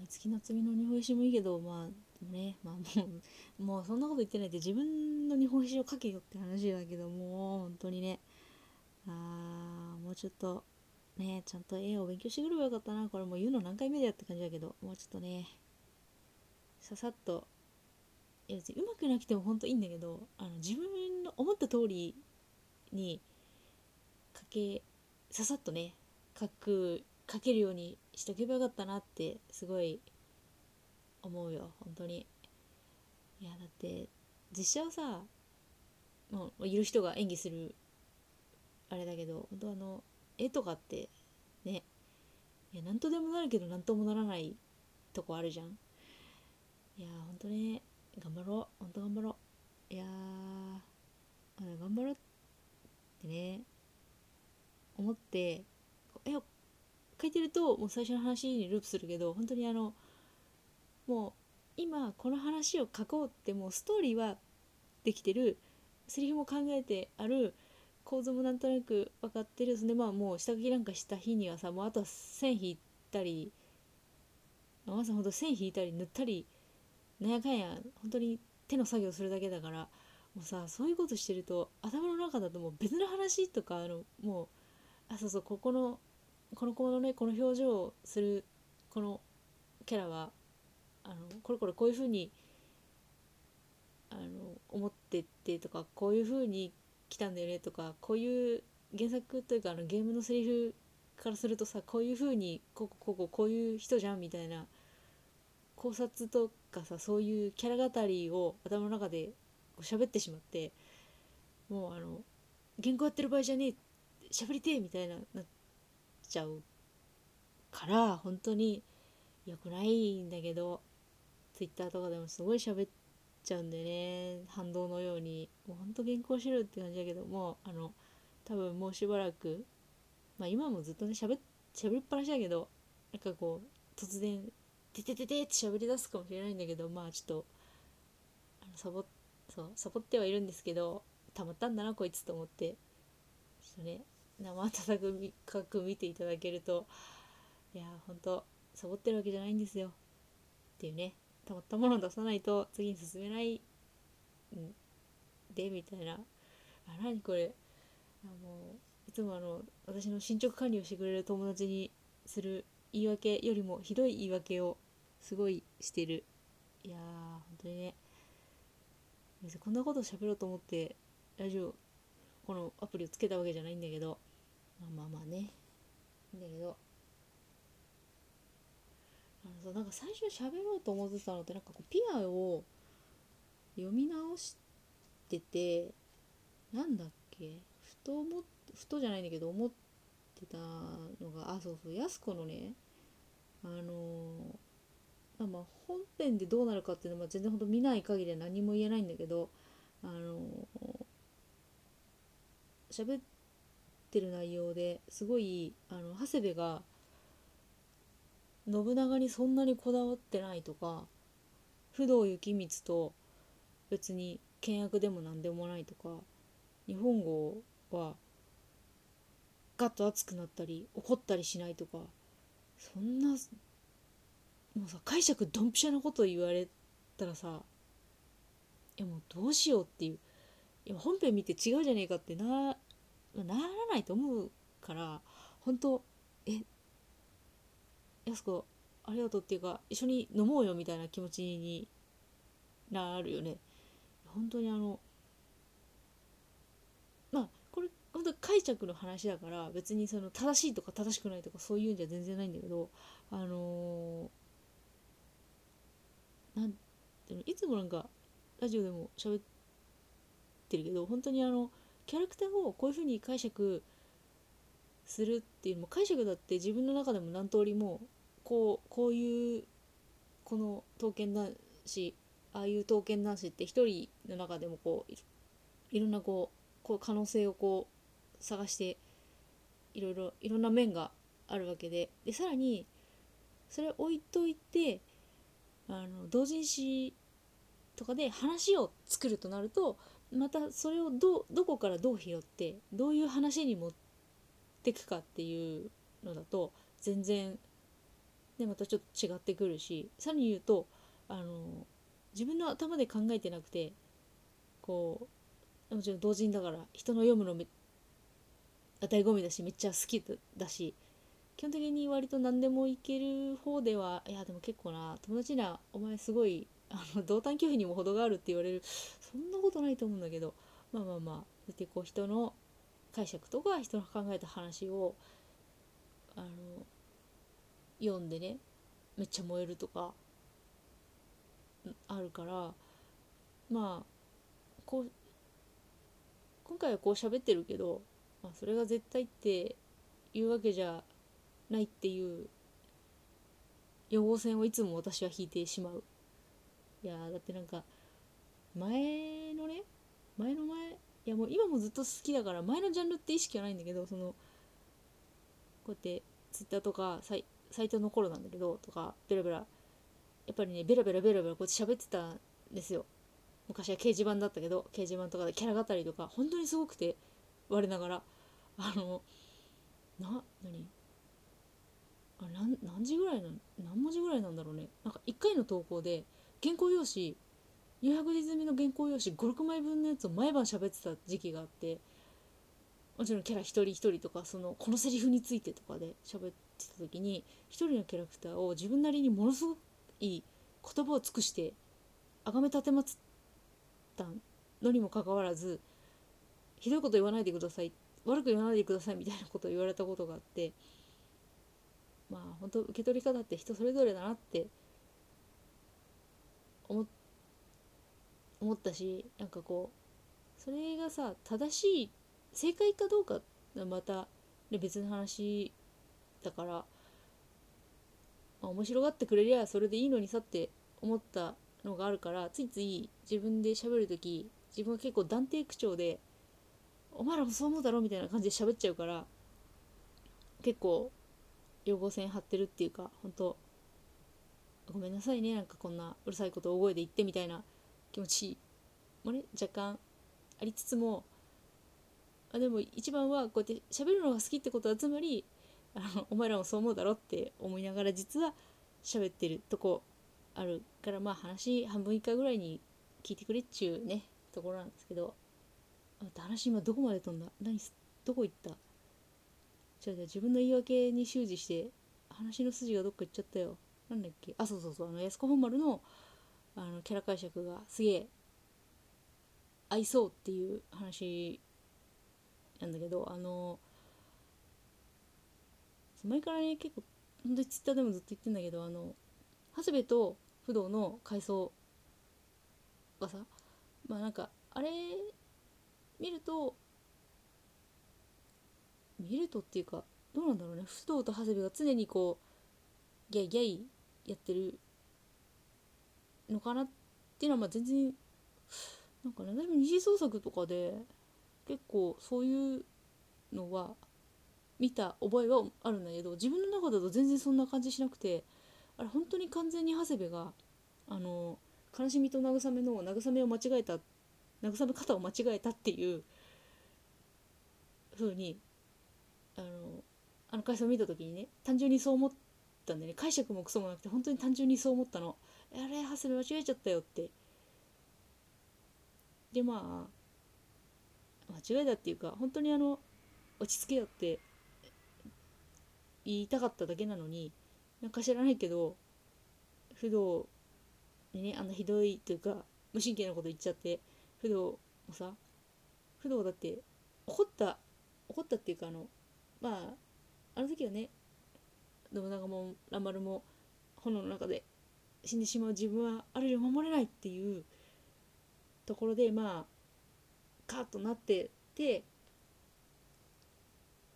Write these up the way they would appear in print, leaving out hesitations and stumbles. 月夏美の日本酒もいいけど、まあね、まあもうそんなこと言ってないで自分の日本酒を書けよって話だけど、もう本当にね、もうちょっとね、ちゃんと絵を勉強してくればよかったな。これもう言うの何回目だよって感じだけど、もうちょっとね、ささっと、いや別にうまくなくても本当いいんだけど、自分の思った通りにささっとね、書けるようにしておけばよかったなってすごい思うよ、本当に。いやだって実写はさ、もういる人が演技するあれだけど、本当絵とかってね、なんとでもなるけどなんともならないとこあるじゃん。いや本当ね、頑張ろう、本当頑張ろう。いや頑張ろうってね思って絵を書いてると、もう最初の話にループするけど、本当にもう今この話を書こうって、もうストーリーはできてる、セリフも考えてある、構図もなんとなく分かってる。それでまあもう下書きなんかした日にはさ、もうあとは線引いたり、まさにほんと線引いたり塗ったりなんやかんや本当に手の作業するだけだから、もうさ、そういうことしてると頭の中だともう別の話とか、もうそうそう、この子のね、この表情をするこのキャラはこれこういうふうに思ってってとか、こういうふうに来たんだよねとか、こういう原作というかゲームのセリフからするとさ、こういうふうにこういう人じゃんみたいな考察とかさ、そういうキャラ語りを頭の中で喋ってしまって、もう原稿やってる場合じゃねえ、喋りてえみたいななっちゃうから、本当に良くないんだけど、ツイッターとかでもすごい喋っちゃうんでね、反動のように、もう本当原稿しろって感じだけど、もう多分もうしばらく、まあ今もずっとね喋りっぱなしだけど、なんかこう突然てって喋り出すかもしれないんだけど、まあちょっとサボってはいるんですけど、たまったんだなこいつと思って、ちょっとね、生温かく見ていただけると、いやほんとサボってるわけじゃないんですよっていうね、たまったものを出さないと次に進めないんでみたいな、何これ、いつも私の進捗管理をしてくれる友達にする言い訳よりもひどい言い訳をすごいしてる。いや本当にね、こんなこと喋ろうと思ってラジオこのアプリをつけたわけじゃないんだけど、まあね、だけどなんか最初喋ろうと思ってたのって、なんかこうピアを読み直してて、なんだっけ、ふとじゃないんだけど思ってたのが、そうそう、やす子のね、まあ本編でどうなるかっていうのは全然ほんと見ない限りは何も言えないんだけど、喋ってる内容ですごい長谷部が信長にそんなにこだわってないとか、不動幸光と別に倹約でもなんでもないとか、日本語はガッと熱くなったり怒ったりしないとか、そんなもうさ、解釈ドンピシャなこと言われたらさ、もうどうしようっていう、本編見て違うじゃねえかってならないと思うから、本当やす子ありがとうっていうか、一緒に飲もうよみたいな気持ちになるよね。本当にまあこれ本当解釈の話だから、別にその正しいとか正しくないとかそういうんじゃ全然ないんだけど、なんていうの、いつもなんかラジオでも喋ってるけど、本当にキャラクターをこういう風に解釈するっていうのも、解釈だって自分の中でも何通りもこういうこの刀剣男子、ああいう刀剣男子って一人の中でもこういろんなこう可能性をこう探して、いろんな面があるわけで、さらにそれを置いといて同人誌とかで話を作るとなると、またそれをどこからどう拾ってどういう話に持っていくかっていうのだと、全然でまたちょっと違ってくるし、さらに言うと自分の頭で考えてなくて、こうもちろん同人だから人の読むの醍醐味だし、めっちゃ好きだし、基本的に割と何でもいける方では、いやでも結構な、友達にはお前すごい同担拒否にも程があるって言われる、そんなことないと思うんだけど、まあまあまあ、だってこう人の解釈とか人の考えた話を読んでね、めっちゃ燃えるとかあるから、まあこう今回はこう喋ってるけど、まあ、それが絶対っていうわけじゃないっていう予防線をいつも私は引いてしまう。いやだってなんか前のいやもう今もずっと好きだから前のジャンルって意識はないんだけど、そのこうやってツイッターとかサイトの頃なんだけどとかベラベラやっぱりねベラベラこうやって喋ってたんですよ。昔は掲示板だったけど、掲示板とかでキャラ語りとか本当にすごくて、我ながら何文字ぐらいなんだろうね。なんか1回の投稿で原稿用紙400字詰みの原稿用紙 5,6 枚分のやつを毎晩喋ってた時期があって、もちろんキャラ一人一人とかそのこのセリフについてとかで喋ってた時に、一人のキャラクターを自分なりにものすごくいい言葉を尽くして崇め立てまつったのにもかかわらず、ひどいこと言わないでください、悪く言わないでくださいみたいなことを言われたことがあって、まあ本当受け取り方って人それぞれだなって思ったし、なんかこうそれがさ正しい正解かどうかまた、ね、別の話だから、まあ、面白がってくれりゃそれでいいのにさって思ったのがあるから、ついつい自分で喋るとき自分は結構断定口調でお前らもそう思うだろみたいな感じで喋っちゃうから、結構予防線張ってるっていうか、本当ごめんなさいね、なんかこんなうるさいことを大声で言ってみたいな気持ちもね若干ありつつも、でも一番はこうやって喋るのが好きってことは、つまりお前らもそう思うだろって思いながら実は喋ってるとこあるから、まあ話半分以下ぐらいに聞いてくれっちゅうねところなんですけど、話今どこまで飛んだ、どこ行った、じゃあ自分の言い訳に終始して話の筋がどっか行っちゃったよ。なんだっけ、そう安子本丸のキャラ解釈がすげえ合いそうっていう話なんだけど、前からね結構本当にツイッターでもずっと言ってんだけど、長谷部と不動の回想がさ、まあなんかあれ見るとっていうかどうなんだろうね、不動と長谷部が常にこうギャイギャイやってるのかなっていうのは、まあ全然なんかね、でも二次創作とかで結構そういうのは見た覚えはあるんだけど、自分の中だと全然そんな感じしなくて、あれ本当に完全に長谷部が悲しみと慰めの慰め方を間違えたっていう風にあの回想を見た時にね、単純にそう思ったんでね、解釈もクソもなくて本当に単純にそう思ったの。あれ長谷部間違えちゃったよって。でまあ間違いだっていうか本当に落ち着けよって言いたかっただけなのに、なんか知らないけど不動にね、あんなひどいというか無神経なこと言っちゃって、不動だって怒ったっていうか、まああの時はね、信長も蘭丸も炎の中で死んでしまう自分はあれを守れないっていうところで、まあカーッとなってて、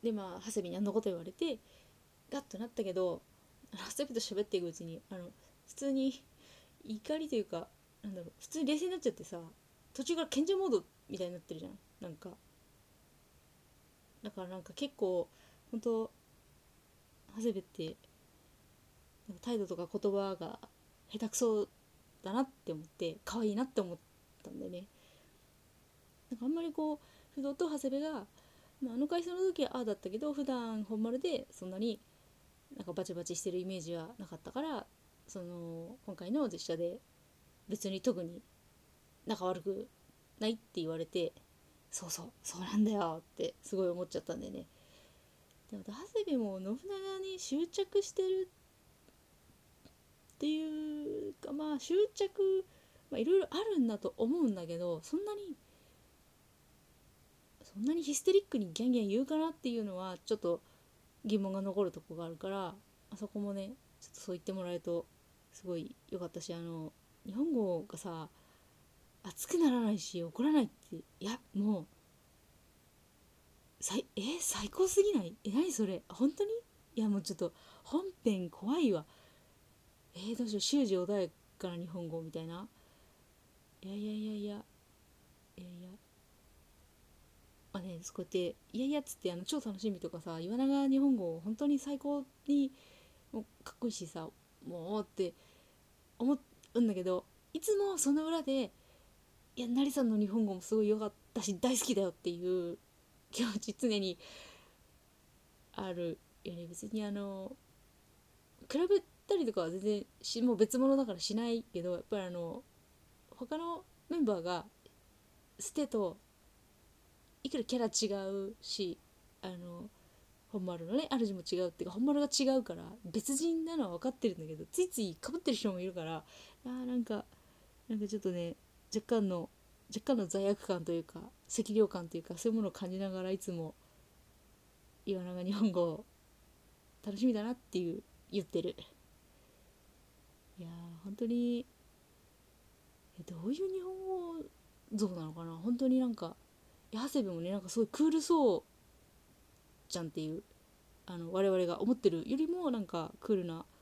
でまあ長谷部にあんなこと言われてガッとなったけど、長谷部と喋っていくうちに普通に怒りというか、なんだろう、普通に冷静になっちゃってさ、途中から賢者モードみたいになってるじゃん。なんかだからなんか結構本当長谷部って態度とか言葉が下手くそだなって思って可愛いなって思ったんだよね。なんかあんまりこう不動と長谷部が、まあ、あの回想の時はああだったけど、普段本丸でそんなになんかバチバチしてるイメージはなかったから、その今回の実写で別に特に仲悪くないって言われて、そうそうそうなんだよってすごい思っちゃったんでね。でも長谷部も信長に執着してるっていうか、まあ執着いろいろあるんだと思うんだけど、そんなにヒステリックにギャンギャン言うかなっていうのはちょっと疑問が残るとこがあるから、あそこもねちょっとそう言ってもらえるとすごい良かったし、日本語がさ熱くならないし怒らないって、いやもう最高すぎない？何それ本当に？いやもうちょっと本編怖いわ。どうしよう、終始穏やかな日本語みたいな。いやまあね、そこでいやいやっつって超楽しみとかさ、岩永日本語本当に最高にもうかっこいいしさ、もうって思うんだけど、いつもその裏でいや成さんの日本語もすごい良かったし大好きだよっていう気持ち常にあるよね。別に比べたりとかは全然もう別物だからしないけど、やっぱり他のメンバーがステといくらキャラ違うし、本丸のね主も違うっていうか、本丸が違うから別人なのは分かってるんだけど、ついつい被ってる人もいるから、なんかちょっとね若干の罪悪感というか責任感というか、そういうものを感じながらいつも岩永日本語楽しみだなって言ってる。いや本当にどういう日本語像なのかな。本当になんか長谷部もね、なんかすごいクールそうじゃんっていう、我々が思ってるよりもなんかクールな